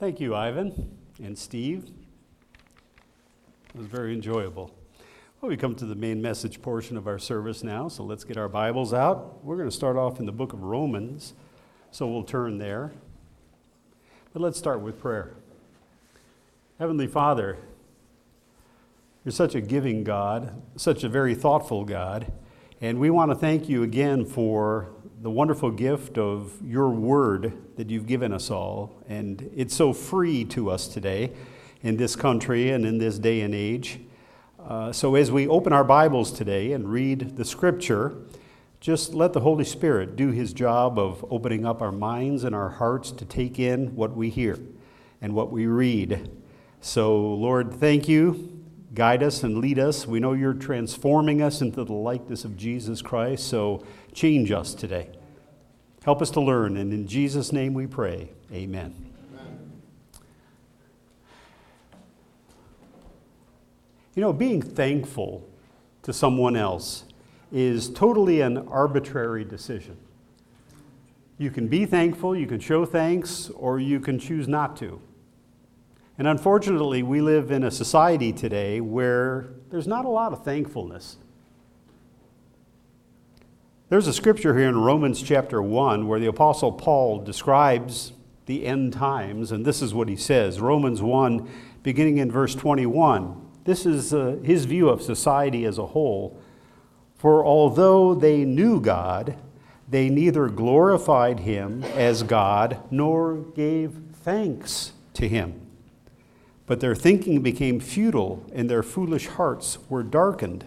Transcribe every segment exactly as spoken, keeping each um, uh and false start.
Thank you, Ivan and Steve. It was very enjoyable. Well, we come to the main message portion of our service now, so let's get our Bibles out. We're going to start off in the book of Romans, so we'll turn there. But let's start with prayer. Heavenly Father, you're such a giving God, such a very thoughtful God, and we want to thank you again for the wonderful gift of your word that you've given us all, and it's so free to us today in this country and in this day and age. Uh, so as we open our Bibles today and read the scripture, just let the Holy Spirit do his job of opening up our minds and our hearts to take in what we hear and what we read. So Lord, thank you. Guide us and lead us. We know you're transforming us into the likeness of Jesus Christ, so change us today. Help us to learn, and in Jesus' name we pray. Amen. Amen. You know, being thankful to someone else is totally an arbitrary decision. You can be thankful, you can show thanks, or you can choose not to. And unfortunately, we live in a society today where there's not a lot of thankfulness. There's a scripture here in Romans chapter one where the Apostle Paul describes the end times, and this is what he says. Romans one, beginning in verse twenty-one. This is uh, his view of society as a whole. For although they knew God, they neither glorified him as God nor gave thanks to him. But their thinking became futile, and their foolish hearts were darkened.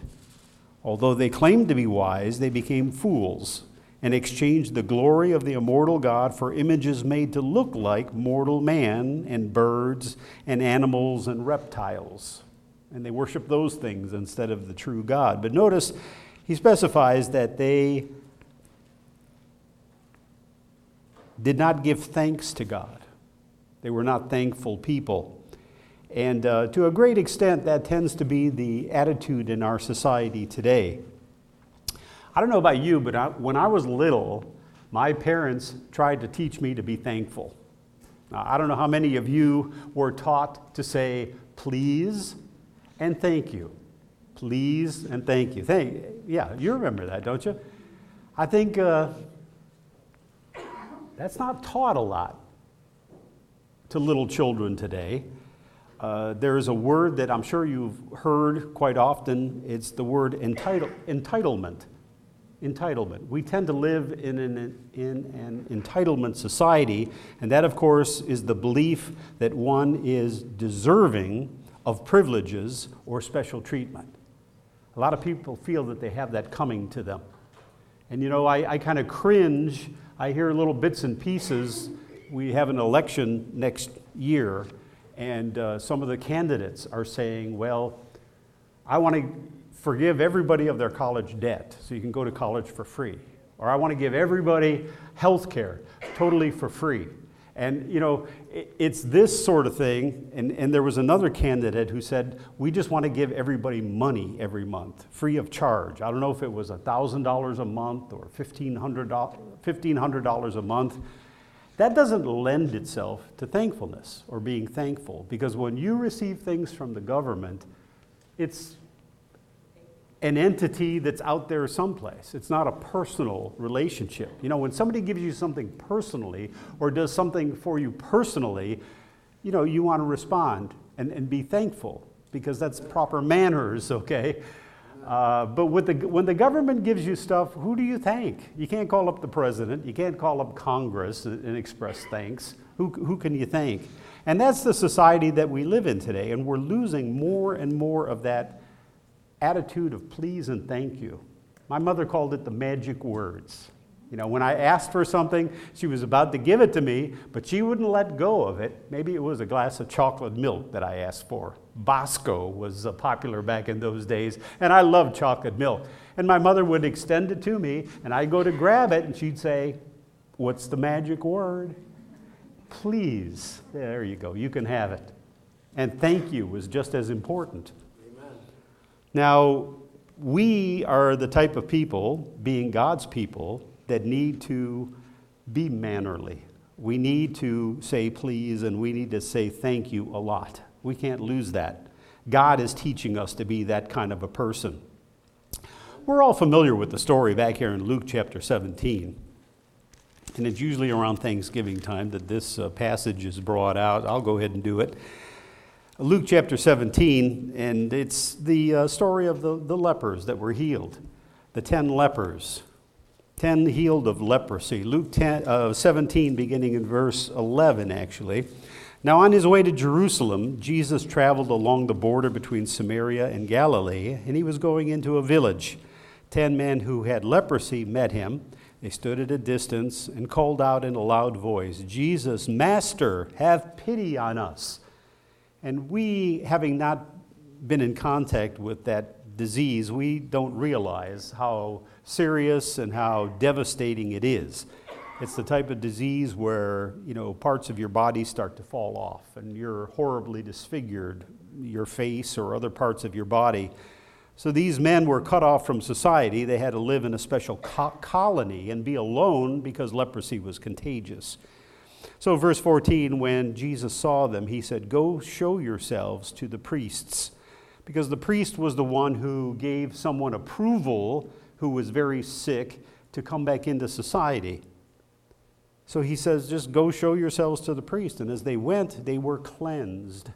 Although they claimed to be wise, they became fools, and exchanged the glory of the immortal God for images made to look like mortal man, and birds, and animals, and reptiles. And they worshiped those things instead of the true God. But notice, he specifies that they did not give thanks to God. They were not thankful people. And uh, to a great extent, that tends to be the attitude in our society today. I don't know about you, but I, when I was little, my parents tried to teach me to be thankful. Now, I don't know how many of you were taught to say please and thank you. Please and thank you. Thank, yeah, you remember that, don't you? I think uh, that's not taught a lot to little children today. Uh, there is a word that I'm sure you've heard quite often. It's the word entitle, entitlement. Entitlement. We tend to live in an, in an entitlement society, and that, of course, is the belief that one is deserving of privileges or special treatment. A lot of people feel that they have that coming to them. And, you know, I, I kind of cringe. I hear little bits and pieces. We have an election next year. And uh, some of the candidates are saying, well, I want to forgive everybody of their college debt so you can go to college for free. Or I want to give everybody health care totally for free. And, you know, it, it's this sort of thing. And, and there was another candidate who said, we just want to give everybody money every month, free of charge. I don't know if it was one thousand dollars a month or fifteen hundred dollars a month. That doesn't lend itself to thankfulness or being thankful, because when you receive things from the government, it's an entity that's out there someplace. It's not a personal relationship. You know, when somebody gives you something personally or does something for you personally, you know, you want to respond and, and be thankful, because that's proper manners, okay? Uh, but with the, when the government gives you stuff, who do you thank? You can't call up the president. You can't call up Congress and, and express thanks. Who, who can you thank? And that's the society that we live in today, and we're losing more and more of that attitude of please and thank you. My mother called it the magic words. You know, when I asked for something, she was about to give it to me, but she wouldn't let go of it. Maybe it was a glass of chocolate milk that I asked for. Bosco was uh, popular back in those days, and I loved chocolate milk. And my mother would extend it to me, and I'd go to grab it, and she'd say, what's the magic word? Please. There you go. You can have it. And thank you was just as important. Amen. Now, we are the type of people, being God's people, that need to be mannerly We need to say please and we need to say thank you a lot. We can't lose that. God is teaching us to be that kind of a person. We're all familiar with the story back here in Luke chapter seventeen. And it's usually around Thanksgiving time that this uh, passage is brought out. I'll go ahead and do it. Luke chapter seventeen, and it's the uh, story of the, the lepers that were healed. The ten lepers. Ten healed of leprosy. Luke ten, uh, seventeen, beginning in verse eleven, actually. Now on his way to Jerusalem, Jesus traveled along the border between Samaria and Galilee, and he was going into a village. Ten men who had leprosy met him. They stood at a distance and called out in a loud voice, "Jesus, Master, have pity on us." And we, having not been in contact with that disease, we don't realize how serious and how devastating it is. It's the type of disease where, you know, parts of your body start to fall off and you're horribly disfigured, your face or other parts of your body. So these men were cut off from society. They had to live in a special co- colony and be alone because leprosy was contagious. So verse fourteen, when Jesus saw them, he said, "Go show yourselves to the priests," because the priest was the one who gave someone approval who was very sick to come back into society. So he says, just go show yourselves to the priest. And as they went, they were cleansed.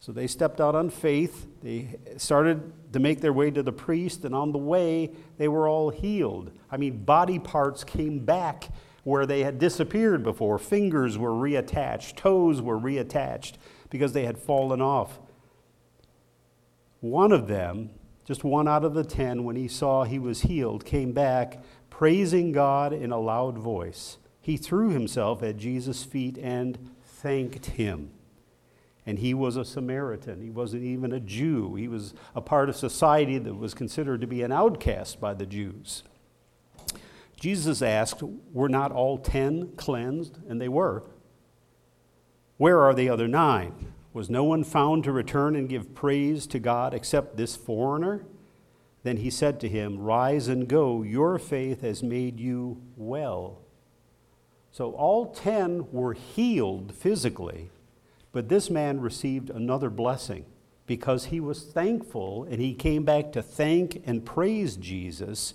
So they stepped out on faith. They started to make their way to the priest, and on the way, they were all healed. I mean, body parts came back where they had disappeared before. Fingers were reattached, toes were reattached because they had fallen off. One of them, just one out of the ten, when he saw he was healed, came back praising God in a loud voice. He threw himself at Jesus' feet and thanked him. And he was a Samaritan. He wasn't even a Jew. He was a part of society that was considered to be an outcast by the Jews. Jesus asked, were not all ten cleansed? And they were. Where are the other nine? Was no one found to return and give praise to God except this foreigner? Then he said to him, "Rise and go. Your faith has made you well." So all ten were healed physically, but this man received another blessing because he was thankful and he came back to thank and praise Jesus.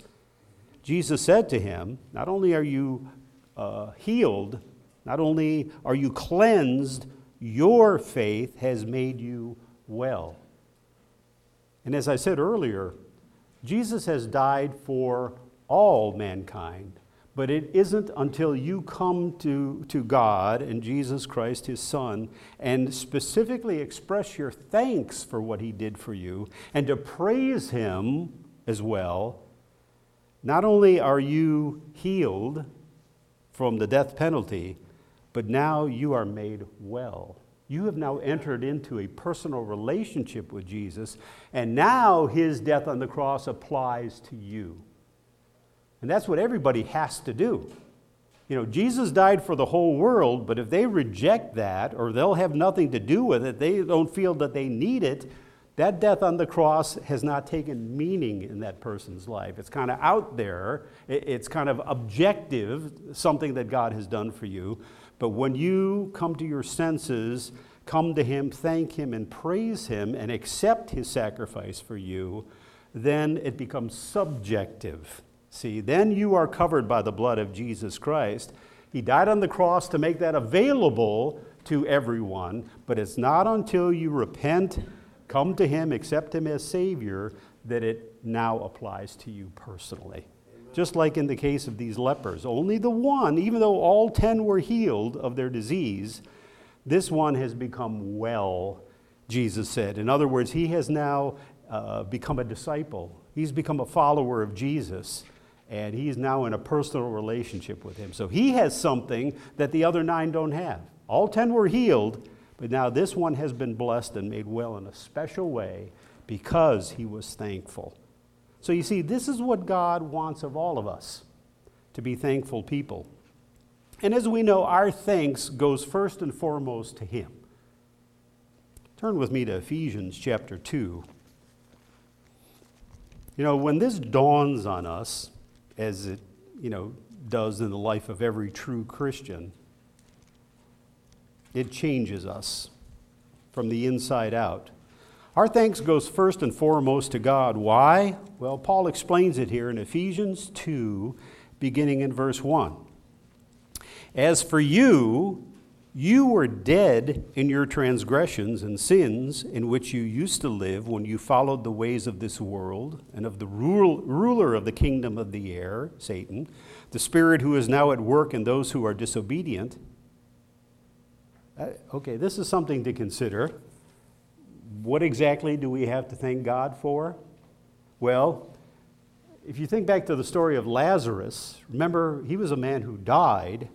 Jesus said to him, not only are you uh, healed, not only are you cleansed, your faith has made you well. And as I said earlier, Jesus has died for all mankind, but it isn't until you come to, to God and Jesus Christ, his Son, and specifically express your thanks for what he did for you and to praise him as well. Not only are you healed from the death penalty, but now you are made well. You have now entered into a personal relationship with Jesus, and now his death on the cross applies to you. And that's what everybody has to do. You know, Jesus died for the whole world, but if they reject that, or they'll have nothing to do with it, they don't feel that they need it, that death on the cross has not taken meaning in that person's life. It's kind of out there. It's kind of objective, something that God has done for you. But when you come to your senses, come to him, thank him, and praise him, and accept his sacrifice for you, then it becomes subjective. See, then you are covered by the blood of Jesus Christ. He died on the cross to make that available to everyone, but it's not until you repent, come to him, accept him as Savior, that it now applies to you personally. Amen. Just like in the case of these lepers, only the one, even though all ten were healed of their disease, this one has become well, Jesus said. In other words, he has now uh, become a disciple. He's become a follower of Jesus, and he's now in a personal relationship with him. So he has something that the other nine don't have. All ten were healed, but now this one has been blessed and made well in a special way because he was thankful. So you see, this is what God wants of all of us, to be thankful people. And as we know, our thanks goes first and foremost to him. Turn with me to Ephesians chapter two. You know, when this dawns on us, as it, you know, does in the life of every true Christian, It changes us from the inside out. Our thanks goes first and foremost to God. Why? Well, Paul explains it here in Ephesians two, beginning in verse one. As for you, you were dead in your transgressions and sins in which you used to live when you followed the ways of this world and of the ruler of the kingdom of the air, Satan, the spirit who is now at work in those who are disobedient. Okay, this is something to consider. What exactly do we have to thank God for? Well, if you think back to the story of Lazarus, remember he was a man who died.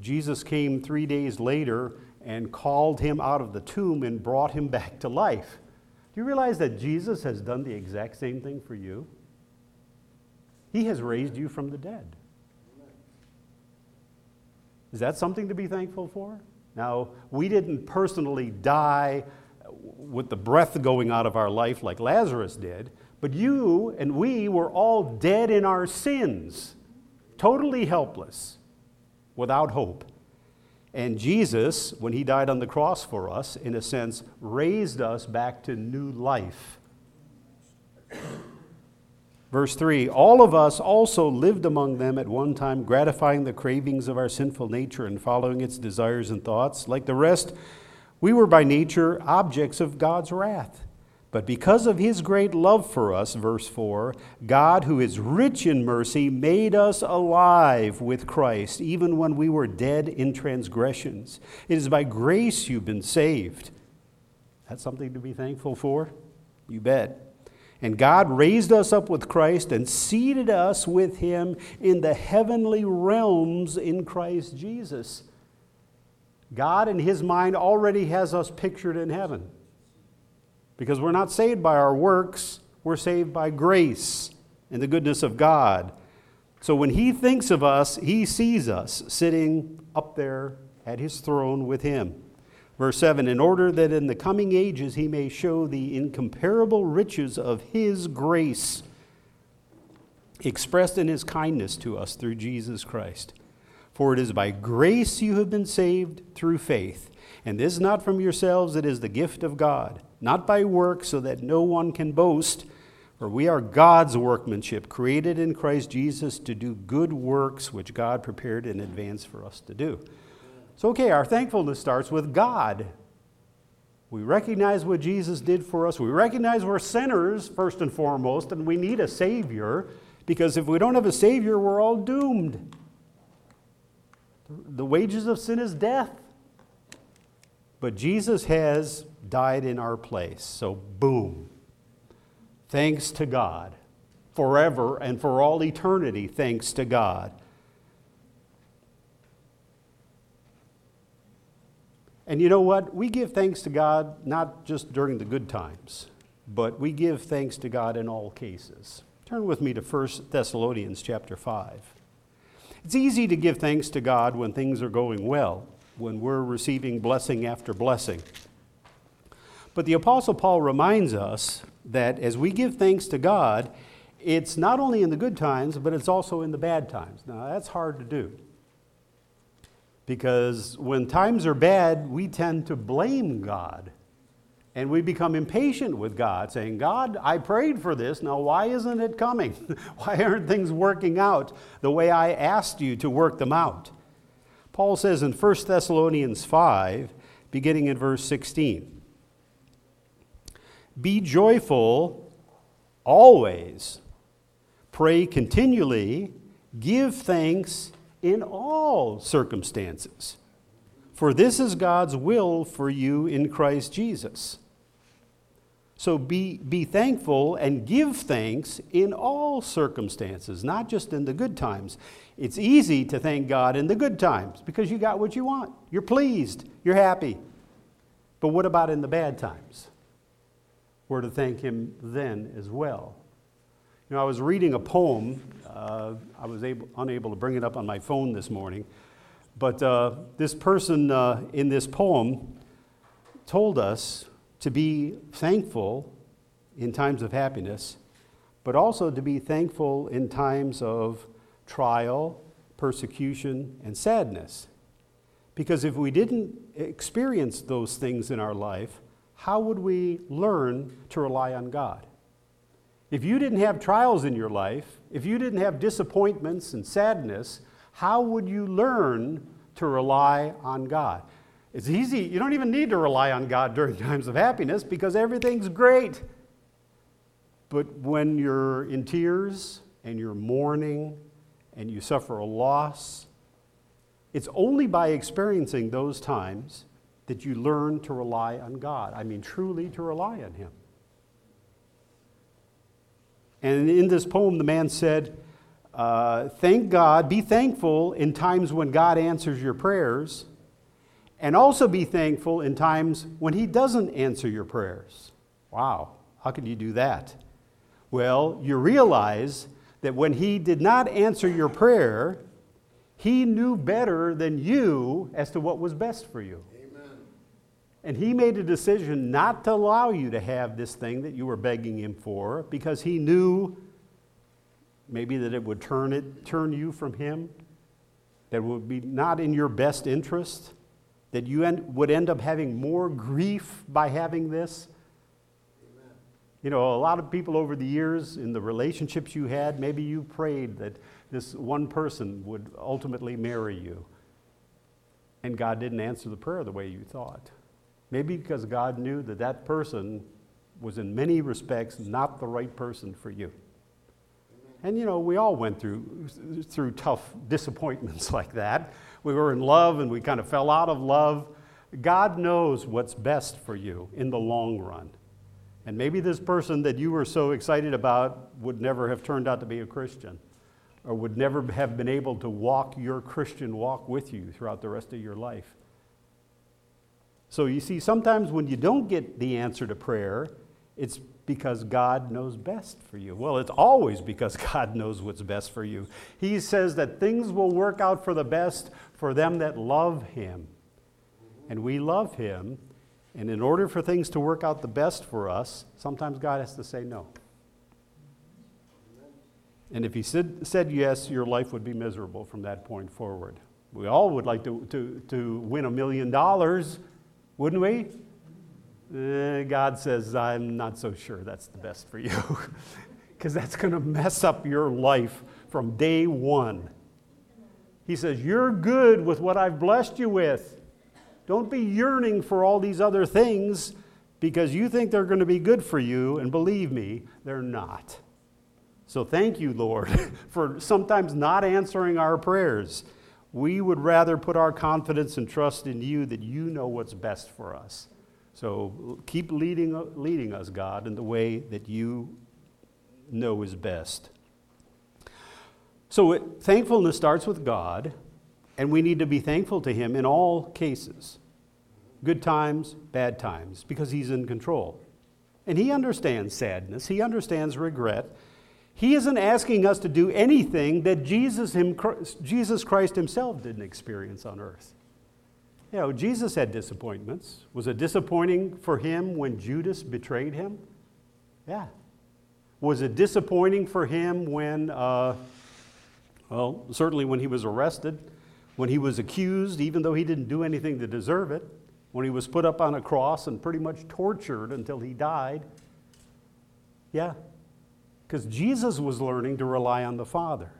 Jesus came three days later and called him out of the tomb and brought him back to life. Do you realize that Jesus has done the exact same thing for you? He has raised you from the dead. Is that something to be thankful for? Now, we didn't personally die with the breath going out of our life like Lazarus did, but you and we were all dead in our sins, totally helpless, without hope. And Jesus, when he died on the cross for us, in a sense, raised us back to new life. Verse three, all of us also lived among them at one time, gratifying the cravings of our sinful nature and following its desires and thoughts. Like the rest, we were by nature objects of God's wrath. But because of his great love for us, verse four, God, who is rich in mercy, made us alive with Christ, even when we were dead in transgressions. It is by grace you've been saved. That's something to be thankful for? You bet. And God raised us up with Christ and seated us with him in the heavenly realms in Christ Jesus. God, in his mind, already has us pictured in heaven. Because we're not saved by our works, we're saved by grace and the goodness of God. So when he thinks of us, he sees us sitting up there at his throne with him. Verse seven, in order that in the coming ages he may show the incomparable riches of his grace expressed in his kindness to us through Jesus Christ. For it is by grace you have been saved through faith. And this is not from yourselves, it is the gift of God, not by works, so that no one can boast. For we are God's workmanship, created in Christ Jesus to do good works, which God prepared in advance for us to do. So, okay, our thankfulness starts with God. We recognize what Jesus did for us. We recognize we're sinners, first and foremost, and we need a Savior, because if we don't have a Savior, we're all doomed. The wages of sin is death. But Jesus has died in our place. So boom. Thanks to God. Forever and for all eternity, thanks to God. And you know what? We give thanks to God not just during the good times, but we give thanks to God in all cases. Turn with me to First Thessalonians chapter five. It's easy to give thanks to God when things are going well, when we're receiving blessing after blessing. But the Apostle Paul reminds us that as we give thanks to God, it's not only in the good times, but it's also in the bad times. Now, that's hard to do, because when times are bad, we tend to blame God, and we become impatient with God, saying, God, I prayed for this. Now, why isn't it coming? Why aren't things working out the way I asked you to work them out? Paul says in First Thessalonians five, beginning in verse sixteen, be joyful always, pray continually, give thanks in all circumstances, for this is God's will for you in Christ Jesus. So be, be thankful and give thanks in all circumstances, not just in the good times. It's easy to thank God in the good times because you got what you want. You're pleased. You're happy. But what about in the bad times? We're to thank him then as well. You know, I was reading a poem. Uh, I was able, unable to bring it up on my phone this morning. But uh, this person uh, in this poem told us to be thankful in times of happiness, but also to be thankful in times of trial, persecution, and sadness. Because if we didn't experience those things in our life, how would we learn to rely on God? If you didn't have trials in your life, if you didn't have disappointments and sadness, how would you learn to rely on God? It's easy. You don't even need to rely on God during times of happiness because everything's great. But when you're in tears and you're mourning and you suffer a loss, it's only by experiencing those times that you learn to rely on God. I mean, truly to rely on Him. And in this poem, the man said, uh, thank God, be thankful in times when God answers your prayers, and also be thankful in times when He doesn't answer your prayers. Wow, how can you do that? Well, you realize that when He did not answer your prayer, He knew better than you as to what was best for you. Amen. And He made a decision not to allow you to have this thing that you were begging Him for because He knew maybe that it would turn it, turn you from Him, that it would be not in your best interest, that you end, would end up having more grief by having this. Amen. You know, a lot of people over the years in the relationships you had, maybe you prayed that this one person would ultimately marry you. And God didn't answer the prayer the way you thought. Maybe because God knew that that person was in many respects not the right person for you. And, you know, we all went through through tough disappointments like that. We were in love and we kind of fell out of love. God knows what's best for you in the long run. And maybe this person that you were so excited about would never have turned out to be a Christian, or would never have been able to walk your Christian walk with you throughout the rest of your life. So you see, sometimes when you don't get the answer to prayer, it's because God knows best for you. Well, it's always because God knows what's best for you. He says that things will work out for the best for them that love Him. And we love Him, and in order for things to work out the best for us, sometimes God has to say no. And if He said, said yes, your life would be miserable from that point forward. We all would like to, to, to win a million dollars, wouldn't we? Eh, God says, I'm not so sure that's the best for you. Because that's going to mess up your life from day one. He says, you're good with what I've blessed you with. Don't be yearning for all these other things because you think they're going to be good for you. And believe me, they're not. So thank you, Lord, for sometimes not answering our prayers. We would rather put our confidence and trust in You, that You know what's best for us. So keep leading, leading us, God, in the way that You know is best. So it, thankfulness starts with God, and we need to be thankful to Him in all cases. Good times, bad times, because He's in control. And He understands sadness. He understands regret. He isn't asking us to do anything that Jesus, him, Jesus Christ Himself didn't experience on earth. You know, Jesus had disappointments. Was it disappointing for Him when Judas betrayed Him? Yeah. Was it disappointing for Him when, uh, well, certainly when He was arrested, when He was accused, even though He didn't do anything to deserve it, when He was put up on a cross and pretty much tortured until He died? Yeah. Because Jesus was learning to rely on the Father,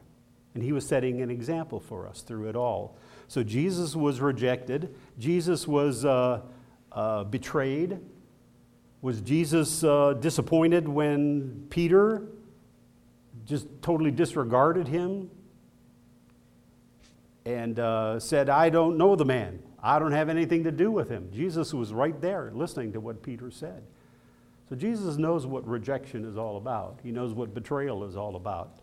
and He was setting an example for us through it all. So Jesus was rejected. Jesus was uh, uh, betrayed. Was Jesus uh, disappointed when Peter just totally disregarded Him and uh, said, I don't know the man. I don't have anything to do with him. Jesus was right there listening to what Peter said. So Jesus knows what rejection is all about. He knows what betrayal is all about.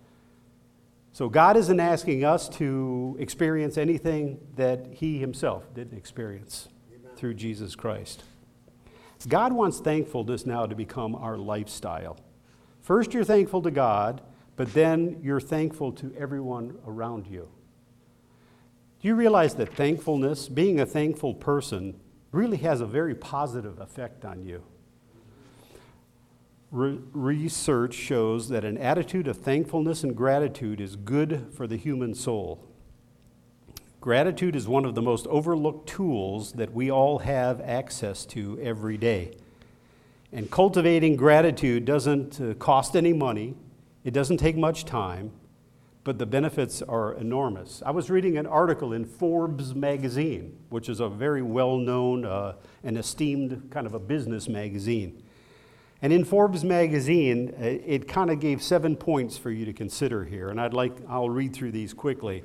So God isn't asking us to experience anything that He Himself didn't experience. Amen. Through Jesus Christ. God wants thankfulness now to become our lifestyle. First you're thankful to God, but then you're thankful to everyone around you. Do you realize that thankfulness, being a thankful person, really has a very positive effect on you? Research shows that an attitude of thankfulness and gratitude is good for the human soul. Gratitude is one of the most overlooked tools that we all have access to every day. And cultivating gratitude doesn't uh, cost any money. It doesn't take much time, but the benefits are enormous. I was reading an article in Forbes magazine, which is a very well-known uh, and esteemed kind of a business magazine. And in Forbes magazine, it kind of gave seven points for you to consider here, and I'd like, I'll read through these quickly.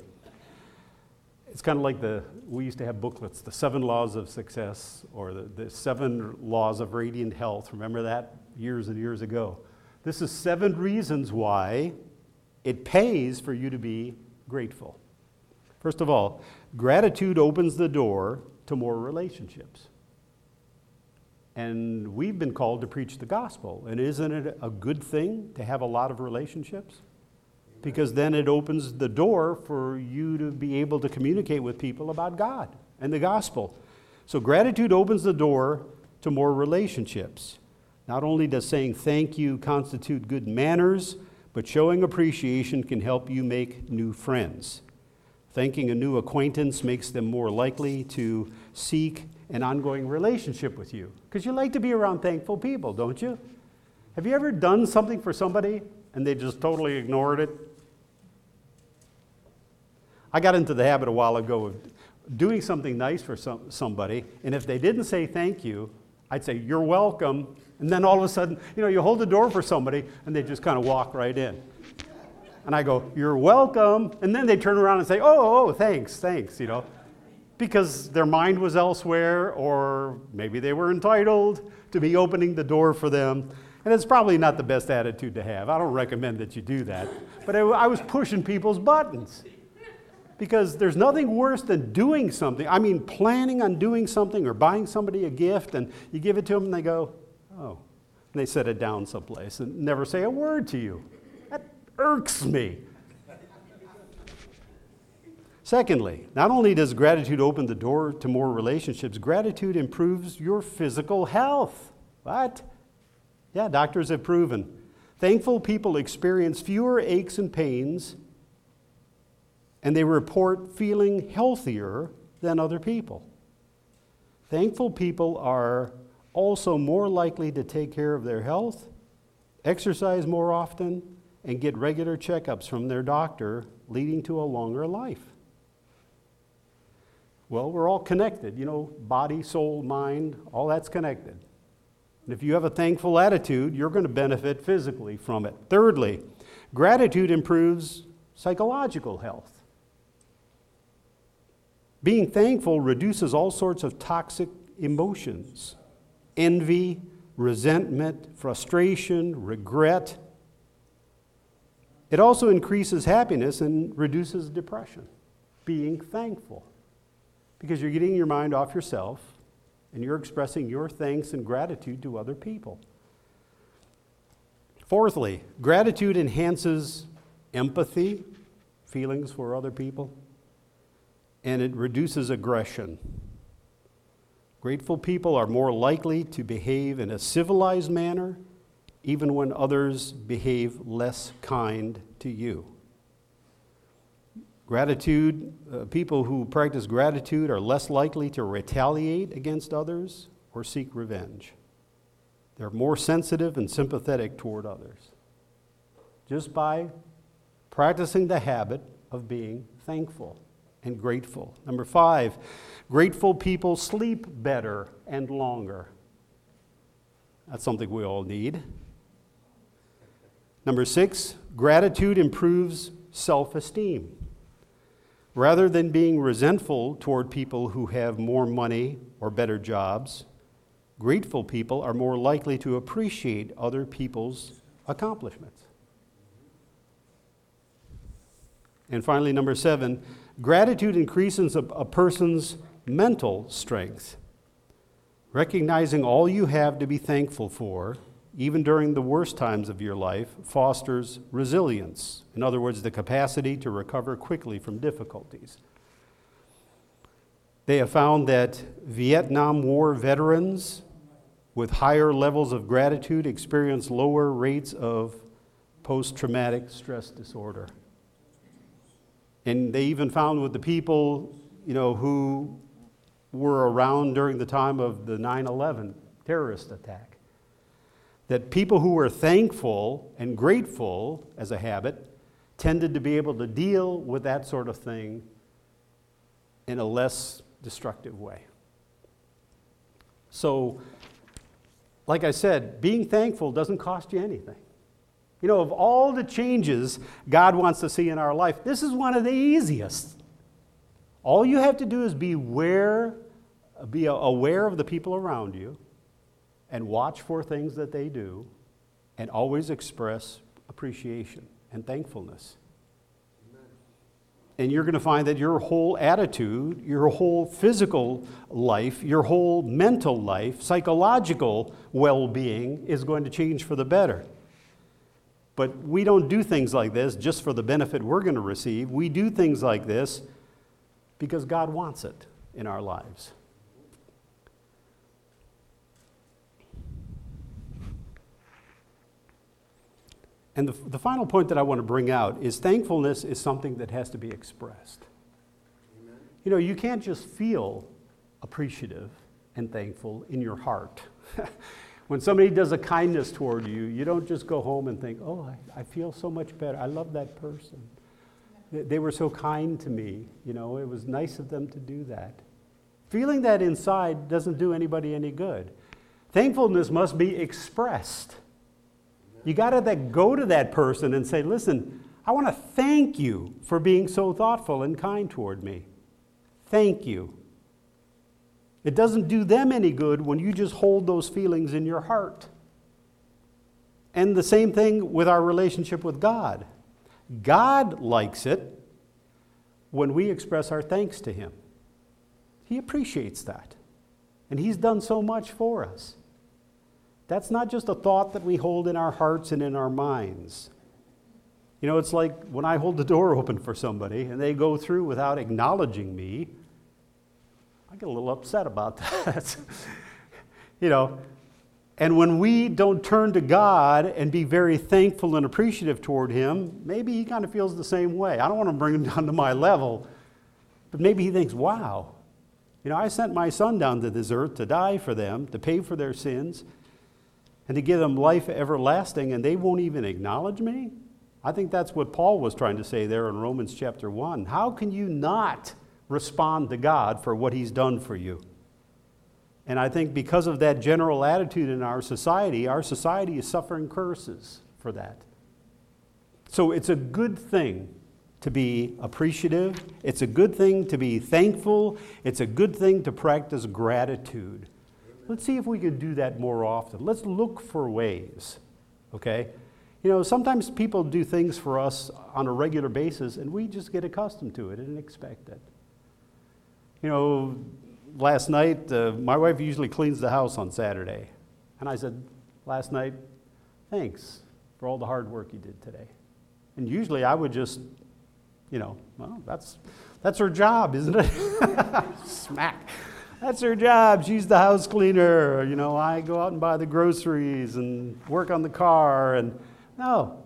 It's kind of like the, we used to have booklets, the seven laws of success, or the, the seven laws of radiant health. Remember that years and years ago? This is seven reasons why it pays for you to be grateful. First of all, gratitude opens the door to more relationships. And we've been called to preach the gospel. And isn't it a good thing to have a lot of relationships? Because then it opens the door for you to be able to communicate with people about God and the gospel. So gratitude opens the door to more relationships. Not only does saying thank you constitute good manners, but showing appreciation can help you make new friends. Thanking a new acquaintance makes them more likely to seek an ongoing relationship with you. Because you like to be around thankful people, don't you? Have you ever done something for somebody and they just totally ignored it? I got into the habit a while ago of doing something nice for some, somebody, and if they didn't say thank you, I'd say, you're welcome, and then all of a sudden, you know, you hold the door for somebody, and they just kind of walk right in. And I go, you're welcome, and then they turn around and say, oh, oh, thanks, thanks, you know, because their mind was elsewhere, or maybe they were entitled to be opening the door for them. And it's probably not the best attitude to have. I don't recommend that you do that. But I, I was pushing people's buttons. Because there's nothing worse than doing something. I mean, planning on doing something or buying somebody a gift, and you give it to them, and they go, oh. And they set it down someplace and never say a word to you. That irks me. Secondly, not only does gratitude open the door to more relationships, gratitude improves your physical health. What? Yeah, doctors have proven. Thankful people experience fewer aches and pains, and they report feeling healthier than other people. Thankful people are also more likely to take care of their health, exercise more often, and get regular checkups from their doctor, leading to a longer life. Well, we're all connected, you know, body, soul, mind, all that's connected. And if you have a thankful attitude, you're going to benefit physically from it. Thirdly, gratitude improves psychological health. Being thankful reduces all sorts of toxic emotions: envy, resentment, frustration, regret. It also increases happiness and reduces depression, being thankful, because you're getting your mind off yourself, and you're expressing your thanks and gratitude to other people. Fourthly, gratitude enhances empathy, feelings for other people, and it reduces aggression. Grateful people are more likely to behave in a civilized manner, even when others behave less kind to you. Gratitude, uh, people who practice gratitude are less likely to retaliate against others or seek revenge. They're more sensitive and sympathetic toward others, just by practicing the habit of being thankful and grateful. Number five, grateful people sleep better and longer. That's something we all need. Number six, gratitude improves self-esteem. Rather than being resentful toward people who have more money or better jobs, grateful people are more likely to appreciate other people's accomplishments. And finally, number seven, gratitude increases a, a person's mental strength. Recognizing all you have to be thankful for, even during the worst times of your life, fosters resilience. In other words, the capacity to recover quickly from difficulties. They have found that Vietnam War veterans with higher levels of gratitude experience lower rates of post-traumatic stress disorder. And they even found with the people you know, who were around during the time of the nine eleven terrorist attack. That people who were thankful and grateful as a habit tended to be able to deal with that sort of thing in a less destructive way. So, like I said, being thankful doesn't cost you anything. You know, of all the changes God wants to see in our life, this is one of the easiest. All you have to do is be aware, be aware of the people around you and watch for things that they do and always express appreciation and thankfulness. Amen. And you're going to find that your whole attitude, your whole physical life, your whole mental life, psychological well-being is going to change for the better. But we don't do things like this just for the benefit we're going to receive. We do things like this because God wants it in our lives. And the, the final point that I want to bring out is thankfulness is something that has to be expressed. Amen. You know, you can't just feel appreciative and thankful in your heart. When somebody does a kindness toward you, you don't just go home and think, oh, I, I feel so much better. I love that person. They, they were so kind to me. You know, it was nice of them to do that. Feeling that inside doesn't do anybody any good. Thankfulness must be expressed. You got to then go to that person and say, listen, I want to thank you for being so thoughtful and kind toward me. Thank you. It doesn't do them any good when you just hold those feelings in your heart. And the same thing with our relationship with God. God likes it when we express our thanks to Him. He appreciates that. And He's done so much for us. That's not just a thought that we hold in our hearts and in our minds. You know, it's like when I hold the door open for somebody and they go through without acknowledging me, I get a little upset about that. You know, and when we don't turn to God and be very thankful and appreciative toward Him, maybe He kind of feels the same way. I don't want to bring Him down to my level, but maybe He thinks, wow, you know, I sent my Son down to this earth to die for them, to pay for their sins, and to give them life everlasting, and they won't even acknowledge me? I think that's what Paul was trying to say there in Romans chapter one. How can you not respond to God for what He's done for you? And I think because of that general attitude in our society, our society is suffering curses for that. So it's a good thing to be appreciative. It's a good thing to be thankful. It's a good thing to practice gratitude. Let's see if we can do that more often. Let's look for ways, okay? You know, sometimes people do things for us on a regular basis, and we just get accustomed to it and expect it. You know, last night, uh, my wife usually cleans the house on Saturday. And I said, last night, thanks for all the hard work you did today. And usually I would just, you know, well, that's, that's her job, isn't it? Smack. That's her job. She's the house cleaner. You know, I go out and buy the groceries and work on the car. And no,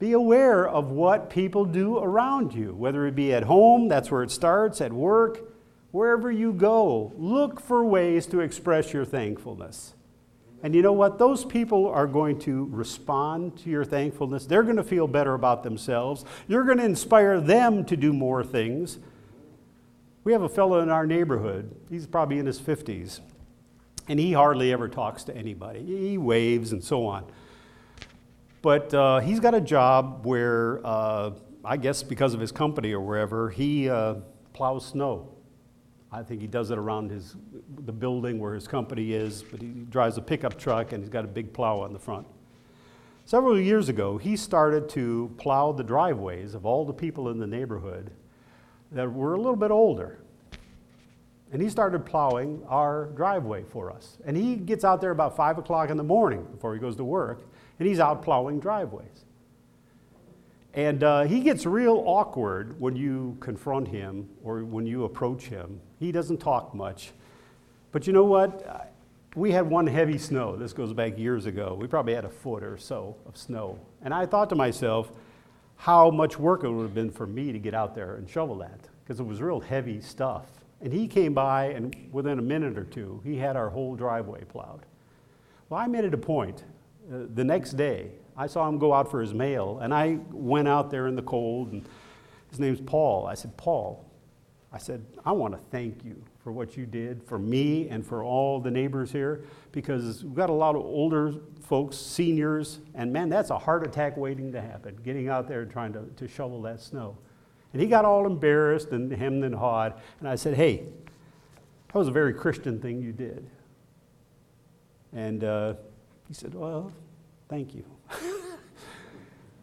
be aware of what people do around you, whether it be at home, that's where it starts, at work, wherever you go. Look for ways to express your thankfulness. And you know what? Those people are going to respond to your thankfulness. They're going to feel better about themselves. You're going to inspire them to do more things. We have a fellow in our neighborhood, he's probably in his fifties, and he hardly ever talks to anybody. He waves and so on. But uh, he's got a job where, uh, I guess because of his company or wherever, he uh, plows snow. I think he does it around his the building where his company is, but he drives a pickup truck and he's got a big plow on the front. Several years ago, he started to plow the driveways of all the people in the neighborhood that were a little bit older. And he started plowing our driveway for us. And he gets out there about five o'clock in the morning before he goes to work, and he's out plowing driveways. And uh, he gets real awkward when you confront him or when you approach him. He doesn't talk much. But you know what? We had one heavy snow. This goes back years ago. We probably had a foot or so of snow. And I thought to myself, how much work it would have been for me to get out there and shovel that, because it was real heavy stuff. And he came by, and within a minute or two, he had our whole driveway plowed. Well, I made it a point. Uh, the next day, I saw him go out for his mail, and I went out there in the cold, and his name's Paul. I said, Paul, I said, I want to thank you for what you did for me and for all the neighbors here, because we've got a lot of older folks, seniors, and man, that's a heart attack waiting to happen, getting out there and trying to, to shovel that snow. And he got all embarrassed and hemmed and hawed. And I said, hey, that was a very Christian thing you did. And uh, he said, well, thank you.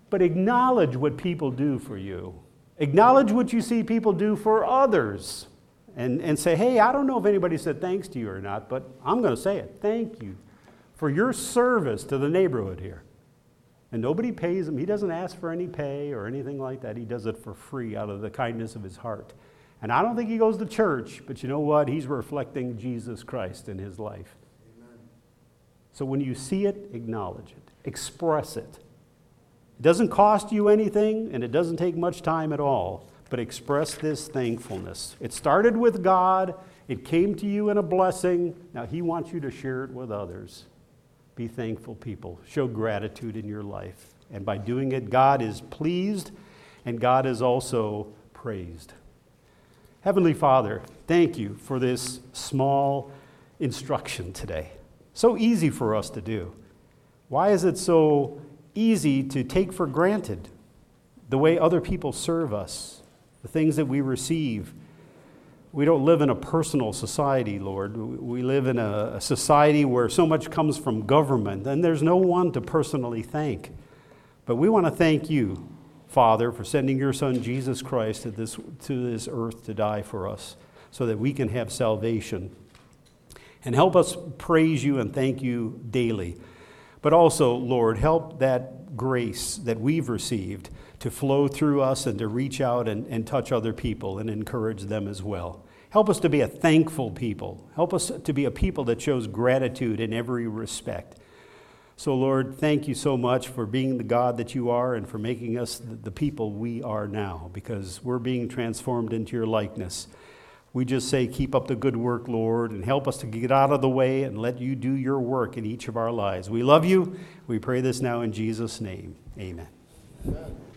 But acknowledge what people do for you. Acknowledge what you see people do for others. And, and say, hey, I don't know if anybody said thanks to you or not, but I'm going to say it. Thank you for your service to the neighborhood here. And nobody pays him. He doesn't ask for any pay or anything like that. He does it for free out of the kindness of his heart. And I don't think he goes to church, but you know what? He's reflecting Jesus Christ in his life. Amen. So when you see it, acknowledge it. Express it. It doesn't cost you anything, and it doesn't take much time at all, but express this thankfulness. It started with God. It came to you in a blessing. Now he wants you to share it with others. Be thankful, people. Show gratitude in your life. And by doing it, God is pleased and God is also praised. Heavenly Father, thank you for this small instruction today. So easy for us to do. Why is it so easy to take for granted the way other people serve us, the things that we receive? We don't live in a personal society, Lord. We live in a society where so much comes from government, and there's no one to personally thank. But we want to thank you, Father, for sending your Son, Jesus Christ, to this, to this earth to die for us so that we can have salvation. And help us praise you and thank you daily. But also, Lord, help that grace that we've received to flow through us and to reach out and, and touch other people and encourage them as well. Help us to be a thankful people. Help us to be a people that shows gratitude in every respect. So, Lord, thank you so much for being the God that you are and for making us the people we are now, because we're being transformed into your likeness. We just say, keep up the good work, Lord, and help us to get out of the way and let you do your work in each of our lives. We love you. We pray this now in Jesus' name. Amen. Amen.